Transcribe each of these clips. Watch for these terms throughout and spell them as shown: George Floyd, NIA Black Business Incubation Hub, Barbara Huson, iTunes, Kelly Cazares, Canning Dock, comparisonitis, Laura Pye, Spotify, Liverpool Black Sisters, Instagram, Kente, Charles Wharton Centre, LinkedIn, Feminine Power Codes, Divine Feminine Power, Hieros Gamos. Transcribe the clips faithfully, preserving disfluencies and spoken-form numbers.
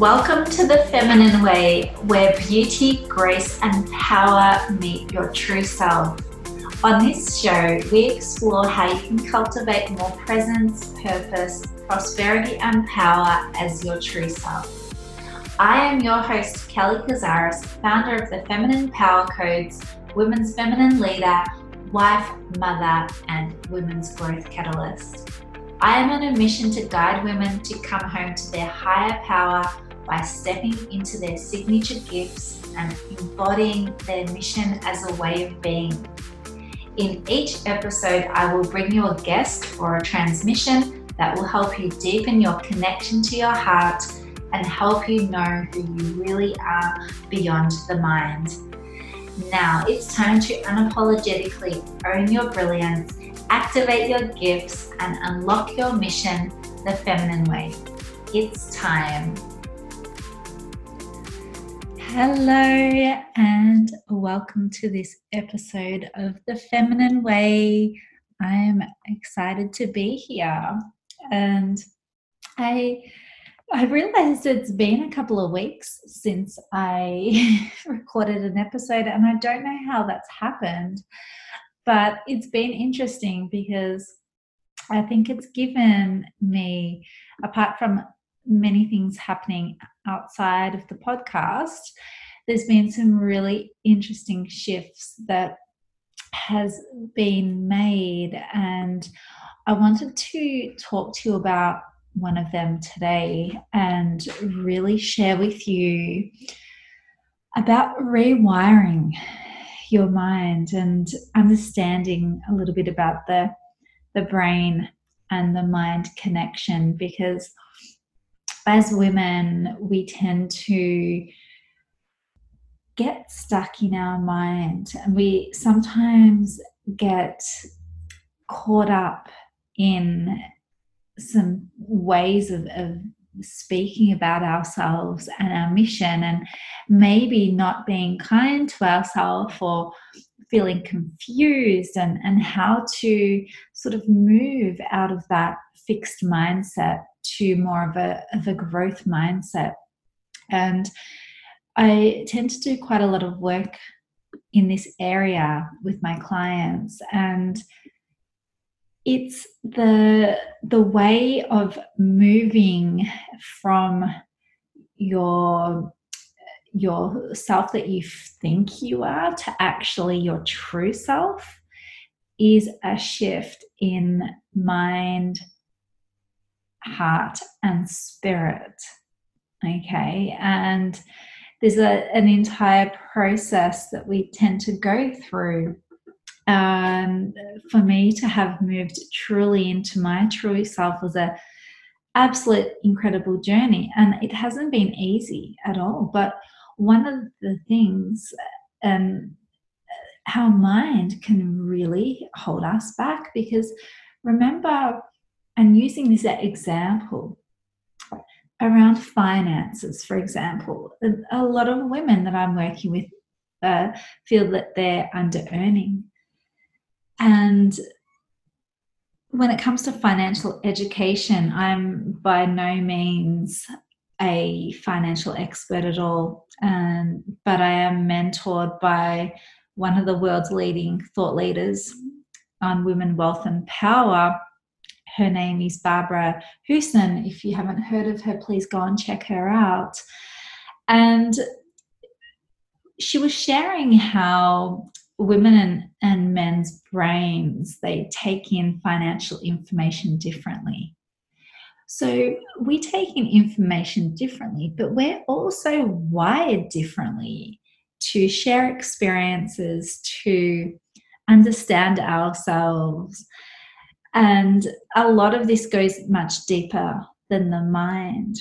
Welcome to The Feminine Way, where beauty, grace, and power meet your true self. On this show, we explore how you can cultivate more presence, purpose, prosperity, and power as your true self. I am your host, Kelly Cazares, founder of the Feminine Power Codes, women's feminine leader, wife, mother, and women's growth catalyst. I am on a mission to guide women to come home to their higher power by stepping into their signature gifts and embodying their mission as a way of being. In each episode, I will bring you a guest or a transmission that will help you deepen your connection to your heart and help you know who you really are beyond the mind. Now it's time to unapologetically own your brilliance, activate your gifts, and unlock your mission the feminine way. It's time. Hello, and welcome to this episode of The Feminine Way. I am excited to be here. And I, I realized it's been a couple of weeks since I recorded an episode, and I don't know how that's happened. But it's been interesting because I think it's given me, apart from many things happening outside of the podcast, there's been some really interesting shifts that has been made. And I wanted to talk to you about one of them today and really share with you about rewiring your mind and understanding a little bit about the the brain and the mind connection, because as women we tend to get stuck in our mind, and we sometimes get caught up in some ways of, of speaking about ourselves and our mission, and maybe not being kind to ourselves or feeling confused, and, and how to sort of move out of that fixed mindset to more of a, of a growth mindset. And I tend to do quite a lot of work in this area with my clients, and it's the the way of moving from your your self that you think you are to actually your true self is a shift in mind, heart, and spirit. Okay, and there's a, an entire process that we tend to go through. Um, for me to have moved truly into my true self was an absolute incredible journey, and it hasn't been easy at all. But one of the things, um, our mind can really hold us back, because remember, and using this example around finances, for example, a lot of women that I'm working with uh, feel that they're under-earning. And when it comes to financial education, I'm by no means a financial expert at all, um, but I am mentored by one of the world's leading thought leaders on women, wealth, and power. Her name is Barbara Huson. If you haven't heard of her, please go and check her out. And she was sharing how women and, and men's brains, they take in financial information differently. So we take in information differently, but we're also wired differently to share experiences, to understand ourselves. And a lot of this goes much deeper than the mind.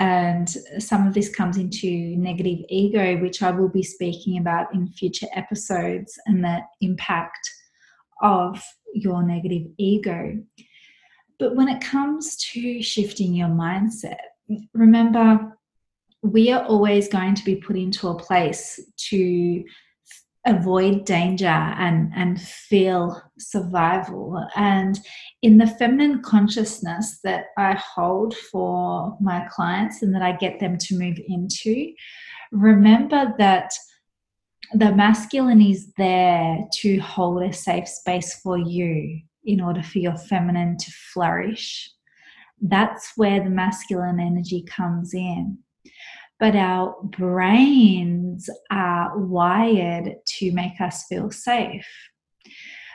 And some of this comes into negative ego, which I will be speaking about in future episodes, and the impact of your negative ego. But when it comes to shifting your mindset, remember, we are always going to be put into a place to avoid danger and, and feel survival. And in the feminine consciousness that I hold for my clients and that I get them to move into, remember that the masculine is there to hold a safe space for you in order for your feminine to flourish. That's where the masculine energy comes in. But our brains are wired to make us feel safe.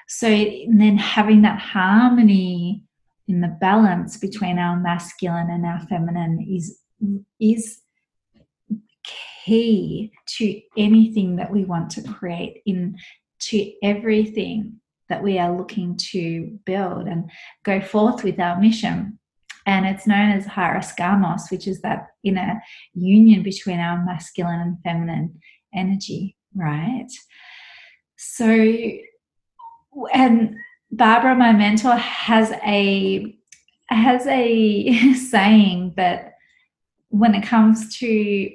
So then having that harmony in the balance between our masculine and our feminine is, is key to anything that we want to create, in to everything that we are looking to build and go forth with our mission. And it's known as Hieros Gamos, which is that inner union between our masculine and feminine energy, right? So, and Barbara, my mentor, has a has a saying that when it comes to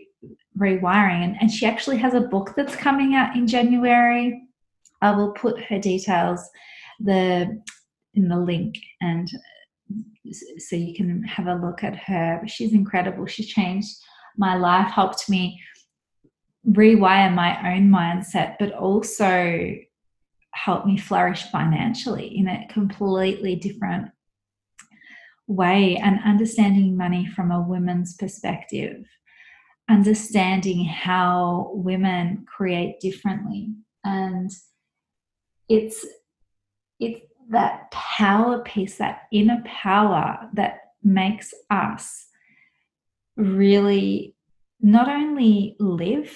rewiring, and she actually has a book that's coming out in January. I will put her details the in the link, and so you can have a look at her. She's incredible. She changed my life, helped me rewire my own mindset, but also helped me flourish financially in a completely different way, and understanding money from a woman's perspective, understanding how women create differently. And it's it's that power piece, that inner power that makes us really not only live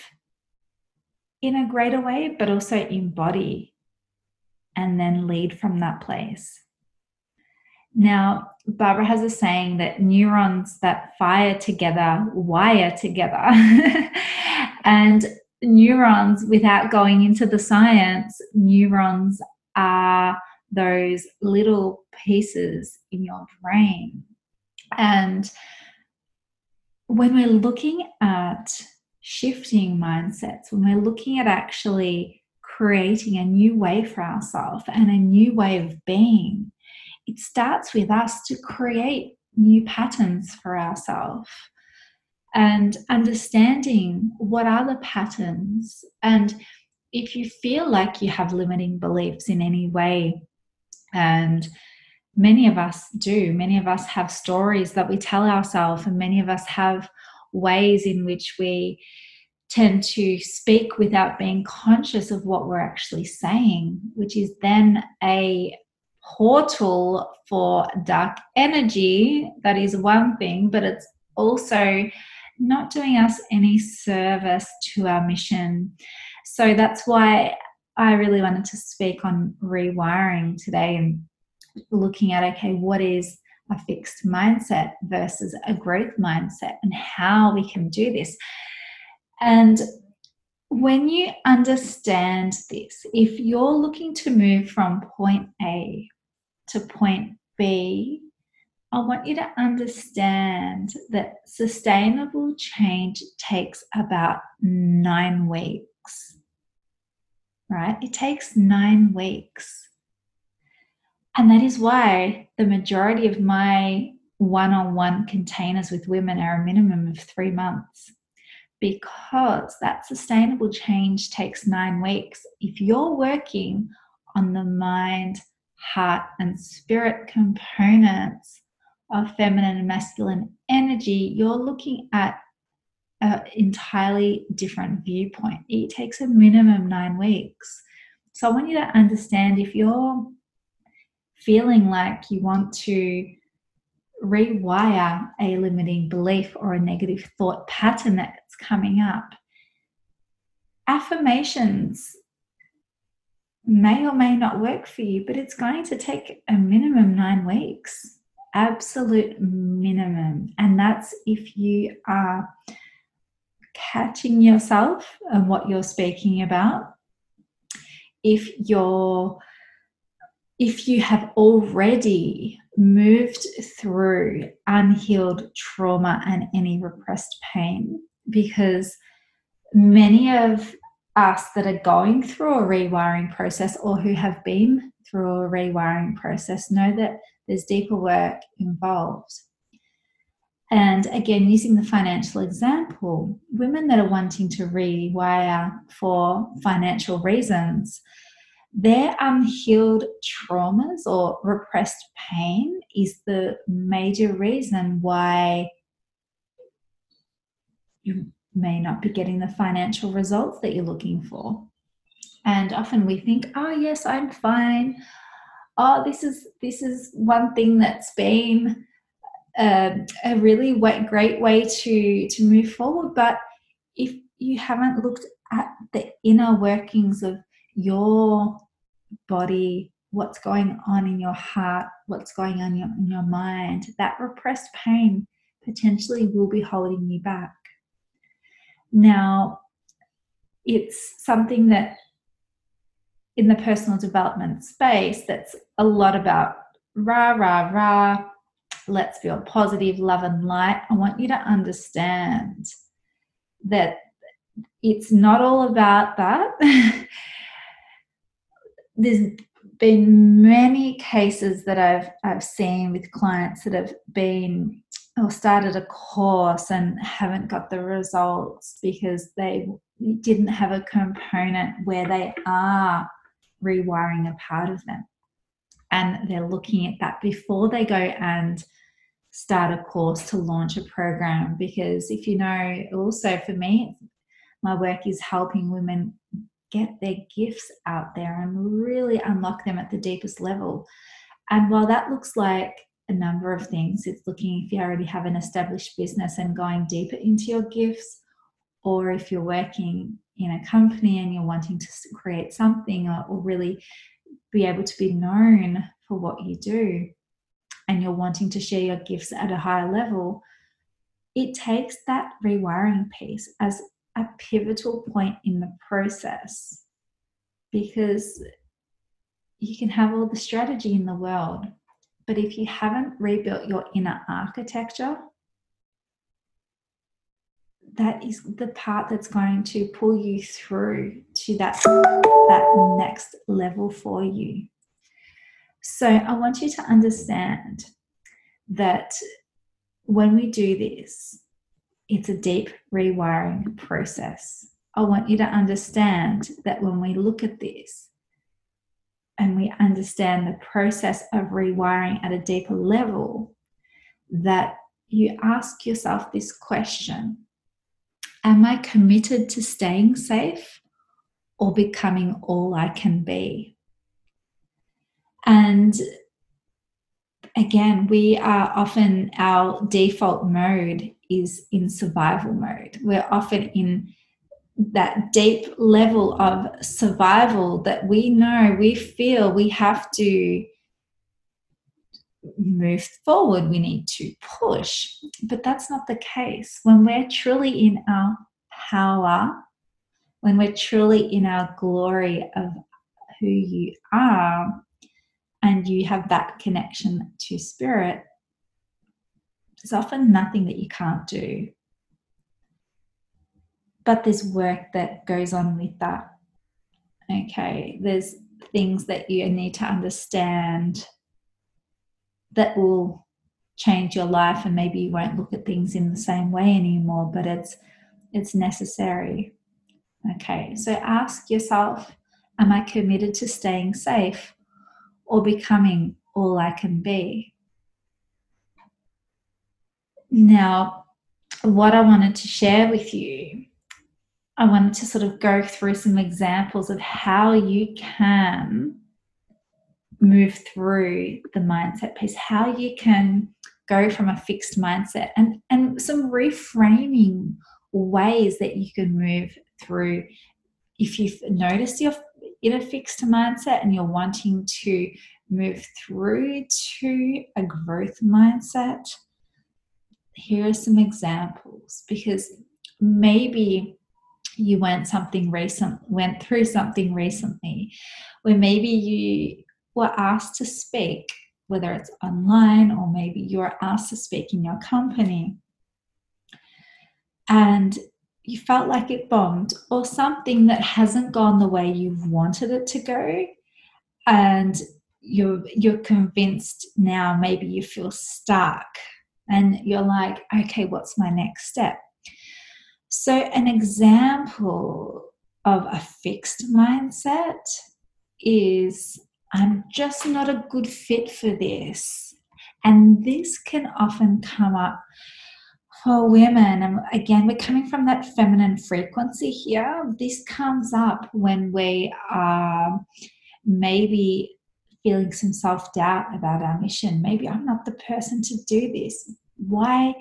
in a greater way, but also embody and then lead from that place. Now, Barbara has a saying that neurons that fire together wire together. And neurons, without going into the science, neurons are those little pieces in your brain. And when we're looking at shifting mindsets, when we're looking at actually creating a new way for ourselves and a new way of being, it starts with us to create new patterns for ourselves and understanding what are the patterns. And if you feel like you have limiting beliefs in any way, and many of us do, many of us have stories that we tell ourselves, and many of us have ways in which we tend to speak without being conscious of what we're actually saying, which is then a portal for dark energy. That is one thing, but it's also not doing us any service to our mission. So that's why I really wanted to speak on rewiring today and looking at, okay, what is a fixed mindset versus a growth mindset, and how we can do this. And when you understand this, if you're looking to move from point A to point B, I want you to understand that sustainable change takes about nine weeks. Right? It takes nine weeks. And that is why the majority of my one-on-one containers with women are a minimum of three months. Because that sustainable change takes nine weeks. If you're working on the mind, heart, and spirit components of feminine and masculine energy, you're looking at an entirely different viewpoint. It takes a minimum nine weeks. So I want you to understand, if you're feeling like you want to rewire a limiting belief or a negative thought pattern that's coming up, affirmations may or may not work for you, but it's going to take a minimum nine weeks, absolute minimum. And that's if you are catching yourself and what you're speaking about. If you're, if you have already moved through unhealed trauma and any repressed pain, because many of us that are going through a rewiring process or who have been through a rewiring process know that there's deeper work involved. And again, using the financial example, women that are wanting to rewire for financial reasons, their unhealed traumas or repressed pain is the major reason why you may not be getting the financial results that you're looking for. And often we think, oh yes, I'm fine. Oh, this is, this is one thing that's been uh, a really great way to, to move forward. But if you haven't looked at the inner workings of your body, what's going on in your heart, what's going on in your, in your mind, that repressed pain potentially will be holding you back. Now, it's something that in the personal development space, that's a lot about rah, rah, rah, let's build positive love and light. I want you to understand that it's not all about that. There's been many cases that I've, I've seen with clients that have been or started a course and haven't got the results because they didn't have a component where they are rewiring a part of them. And they're looking at that before they go and start a course to launch a program. Because if you know, also for me, my work is helping women get their gifts out there and really unlock them at the deepest level. And while that looks like a number of things, it's looking if you already have an established business and going deeper into your gifts, or if you're working in a company and you're wanting to create something or, or really be able to be known for what you do and you're wanting to share your gifts at a higher level, it takes that rewiring piece as a pivotal point in the process, because you can have all the strategy in the world, but if you haven't rebuilt your inner architecture, that is the part that's going to pull you through to that, that next level for you. So I want you to understand that when we do this, it's a deep rewiring process. I want you to understand that when we look at this and we understand the process of rewiring at a deeper level, that you ask yourself this question: am I committed to staying safe or becoming all I can be? And again, we are often, our default mode is in survival mode. We're often in that deep level of survival that we know, we feel we have to move forward, we need to push, but that's not the case. When we're truly in our power, when we're truly in our glory of who you are, and you have that connection to spirit, there's often nothing that you can't do. But there's work that goes on with that. Okay, there's things that you need to understand that will change your life, and maybe you won't look at things in the same way anymore, but it's it's necessary. Okay, so ask yourself, am I committed to staying safe or becoming all I can be? Now, what I wanted to share with you, I wanted to sort of go through some examples of how you can move through the mindset piece, how you can go from a fixed mindset, and, and some reframing ways that you can move through. If you've noticed you're in a fixed mindset and you're wanting to move through to a growth mindset, here are some examples, because maybe you went something recent, went through something recently where maybe you were asked to speak, whether it's online or maybe you're asked to speak in your company, and you felt like it bombed, or something that hasn't gone the way you've wanted it to go, and you're you're convinced now, maybe you feel stuck and you're like, okay, what's my next step? So an example of a fixed mindset is, I'm just not a good fit for this. And this can often come up for women. And again, we're coming from that feminine frequency here. This comes up when we are maybe feeling some self-doubt about our mission. Maybe I'm not the person to do this. Why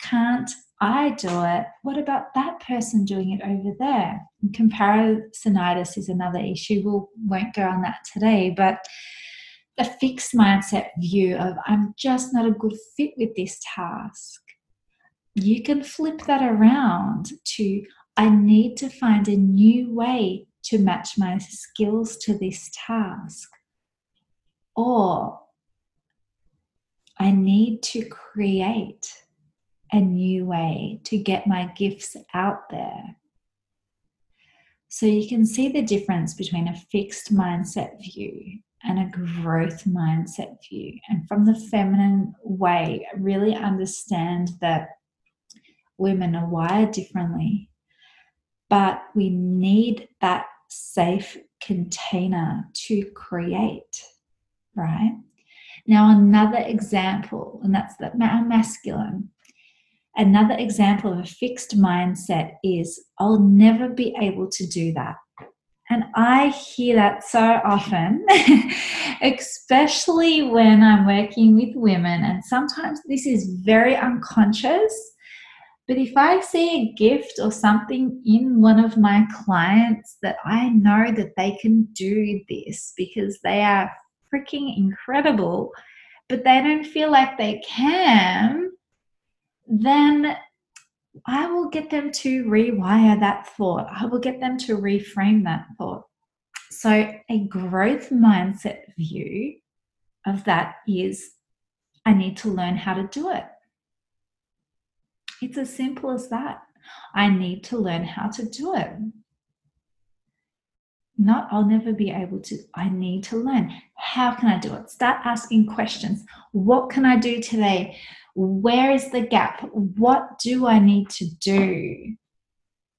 can't I do it? What about that person doing it over there? And comparisonitis is another issue. We we'll, won't go on that today, but the fixed mindset view of, I'm just not a good fit with this task. You can flip that around to, I need to find a new way to match my skills to this task. Or I need to create a new way to get my gifts out there. So you can see the difference between a fixed mindset view and a growth mindset view. And from the feminine way, really understand that women are wired differently, but we need that safe container to create, right? Now, another example, and that's the masculine. Another example of a fixed mindset is, I'll never be able to do that. And I hear that so often, especially when I'm working with women. And sometimes this is very unconscious. But if I see a gift or something in one of my clients that I know that they can do this because they are freaking incredible, but they don't feel like they can, then I will get them to rewire that thought. I will get them to reframe that thought. So a growth mindset view of that is, I need to learn how to do it. It's as simple as that. I need to learn how to do it. Not, I'll never be able to. I need to learn. How can I do it? Start asking questions. What can I do today? Where is the gap? What do I need to do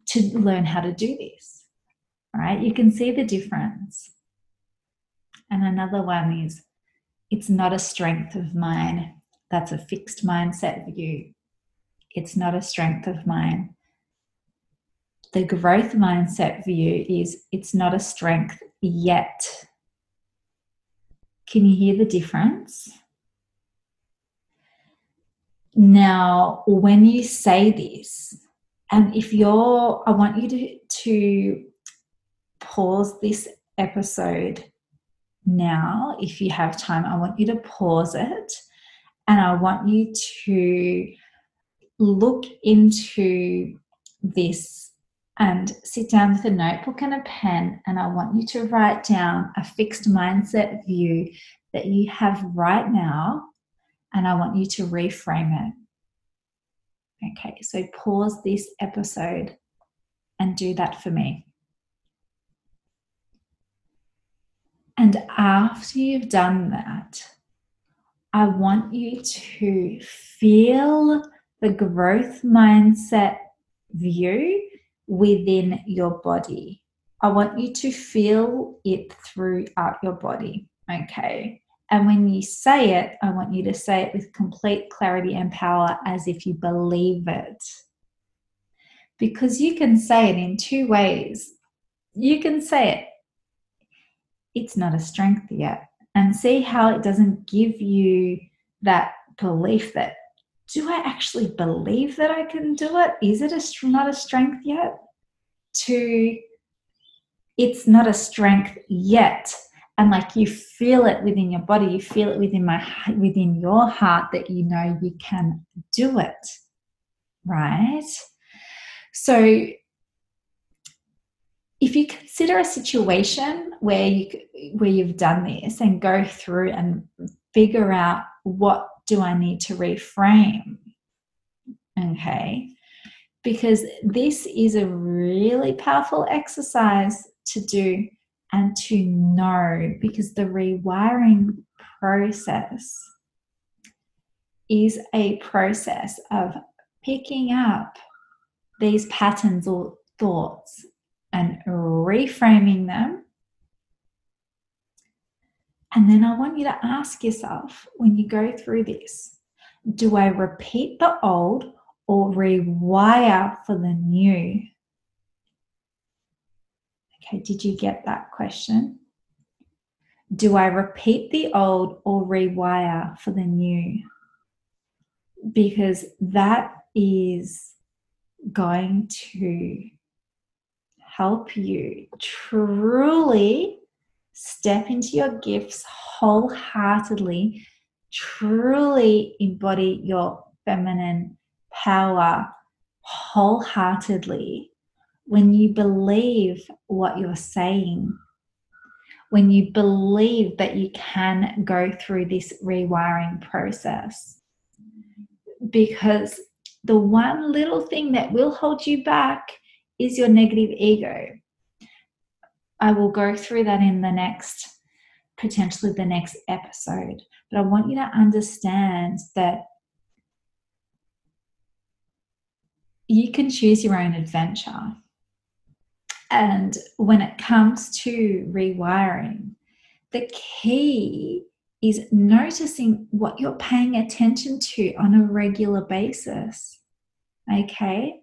to learn how to do this? All right, you can see the difference. And another one is, it's not a strength of mine. That's a fixed mindset view. It's not a strength of mine. The growth mindset view is, it's not a strength yet. Can you hear the difference? Now, when you say this, and if you're, I want you to, to pause this episode now. If you have time, I want you to pause it, and I want you to look into this and sit down with a notebook and a pen, and I want you to write down a fixed mindset view that you have right now, and I want you to reframe it. Okay, so pause this episode and do that for me. And after you've done that, I want you to feel the growth mindset view within your body. I want you to feel it throughout your body, okay? And when you say it, I want you to say it with complete clarity and power, as if you believe it. Because you can say it in two ways. You can say it, it's not a strength yet, and see how it doesn't give you that belief that, do I actually believe that I can do it? Is it a, not a strength yet? To, it's not a strength yet. And like, you feel it within your body, you feel it within my within your heart that you know you can do it, right? So if you consider a situation where you where you've done this, and go through and figure out, what do I need to reframe? Okay, because this is a really powerful exercise to do and to know, because the rewiring process is a process of picking up these patterns or thoughts and reframing them. And then I want you to ask yourself when you go through this, do I repeat the old or rewire for the new? Okay, did you get that question? Do I repeat the old or rewire for the new? Because that is going to help you truly step into your gifts wholeheartedly, truly embody your feminine power wholeheartedly when you believe what you're saying, when you believe that you can go through this rewiring process. Because the one little thing that will hold you back is your negative ego. I will go through that in the next, potentially the next episode. But I want you to understand that you can choose your own adventure. And when it comes to rewiring, the key is noticing what you're paying attention to on a regular basis. Okay?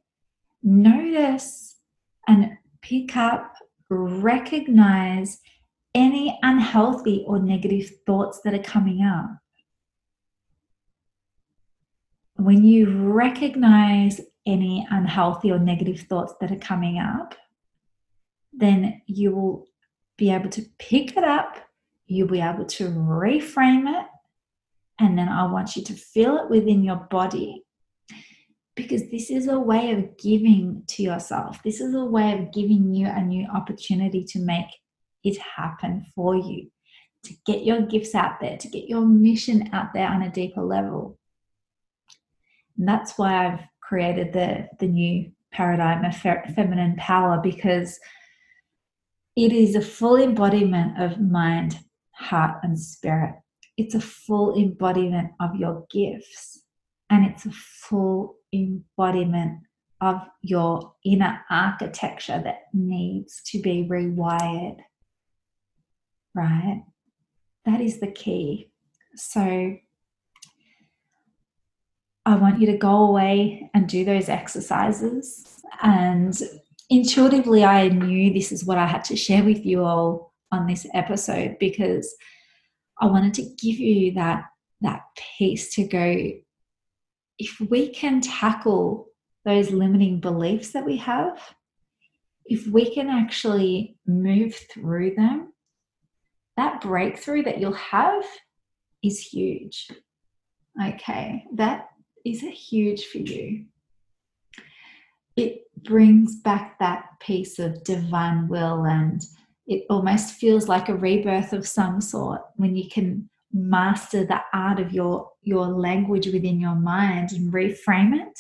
Notice and pick up, recognize any unhealthy or negative thoughts that are coming up. When you recognize any unhealthy or negative thoughts that are coming up, then you will be able to pick it up. You'll be able to reframe it. And then I want you to feel it within your body, because this is a way of giving to yourself. This is a way of giving you a new opportunity to make it happen for you, to get your gifts out there, to get your mission out there on a deeper level. And that's why I've created the, the new paradigm of feminine power, because it is a full embodiment of mind, heart, and spirit. It's a full embodiment of your gifts, and it's a full embodiment of your inner architecture that needs to be rewired, right? That is the key. So I want you to go away and do those exercises, and intuitively, I knew this is what I had to share with you all on this episode, because I wanted to give you that, that piece to go, if we can tackle those limiting beliefs that we have, if we can actually move through them, that breakthrough that you'll have is huge. Okay, that is huge for you. It brings back that piece of divine will, and it almost feels like a rebirth of some sort when you can master the art of your, your language within your mind and reframe it.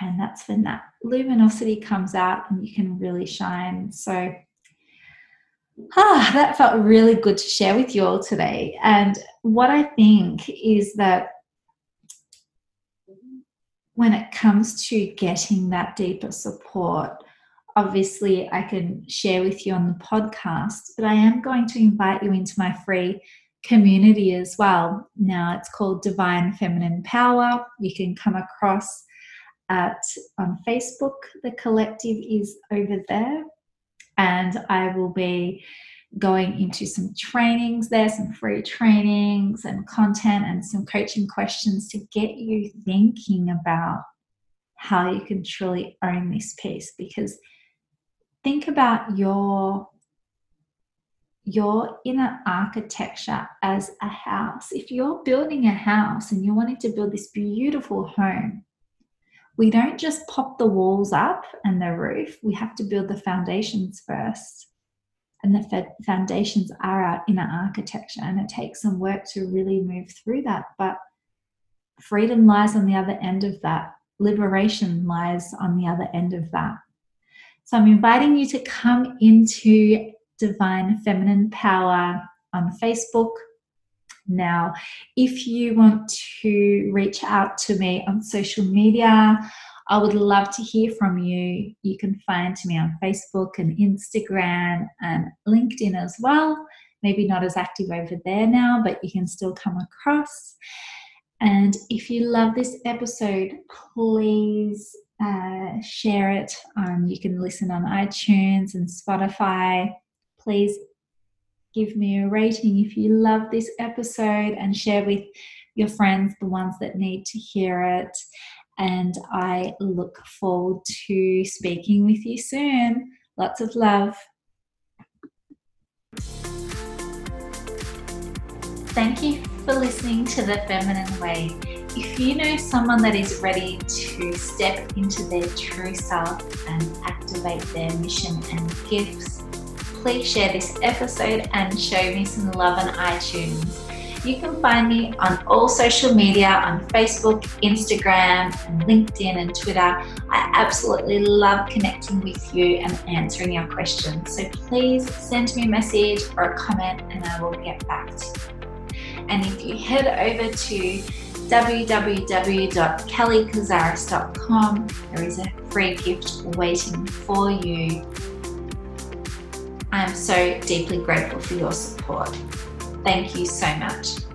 And that's when that luminosity comes out and you can really shine. So ah, that felt really good to share with you all today. And what I think is that when it comes to getting that deeper support, obviously I can share with you on the podcast, but I am going to invite you into my free community as well. Now it's called Divine Feminine Power. You can come across at on Facebook. The collective is over there, and I will be going into some trainings there, some free trainings and content and some coaching questions to get you thinking about how you can truly own this piece. Because think about your, your inner architecture as a house. If you're building a house and you're wanting to build this beautiful home, we don't just pop the walls up and the roof. We have to build the foundations first. And the foundations are our inner architecture, and it takes some work to really move through that. But freedom lies on the other end of that. liberation lies on the other end of that. So I'm inviting you to come into Divine Feminine Power on Facebook. Now, if you want to reach out to me on social media, I would love to hear from you. You can find me on Facebook and Instagram and LinkedIn as well. Maybe not as active over there now, but you can still come across. And if you love this episode, please uh, share it. Um, you can listen on iTunes and Spotify. Please give me a rating if you love this episode and share with your friends, the ones that need to hear it. And I look forward to speaking with you soon. Lots of love. Thank you for listening to The Feminine Way. If you know someone that is ready to step into their true self and activate their mission and gifts, please share this episode and show me some love on iTunes. You can find me on all social media, on Facebook, Instagram, and LinkedIn and Twitter. I absolutely love connecting with you and answering your questions. So please send me a message or a comment and I will get back to you. And if you head over to w w w dot kelly cazares dot com, there is a free gift waiting for you. I'm so deeply grateful for your support. Thank you so much.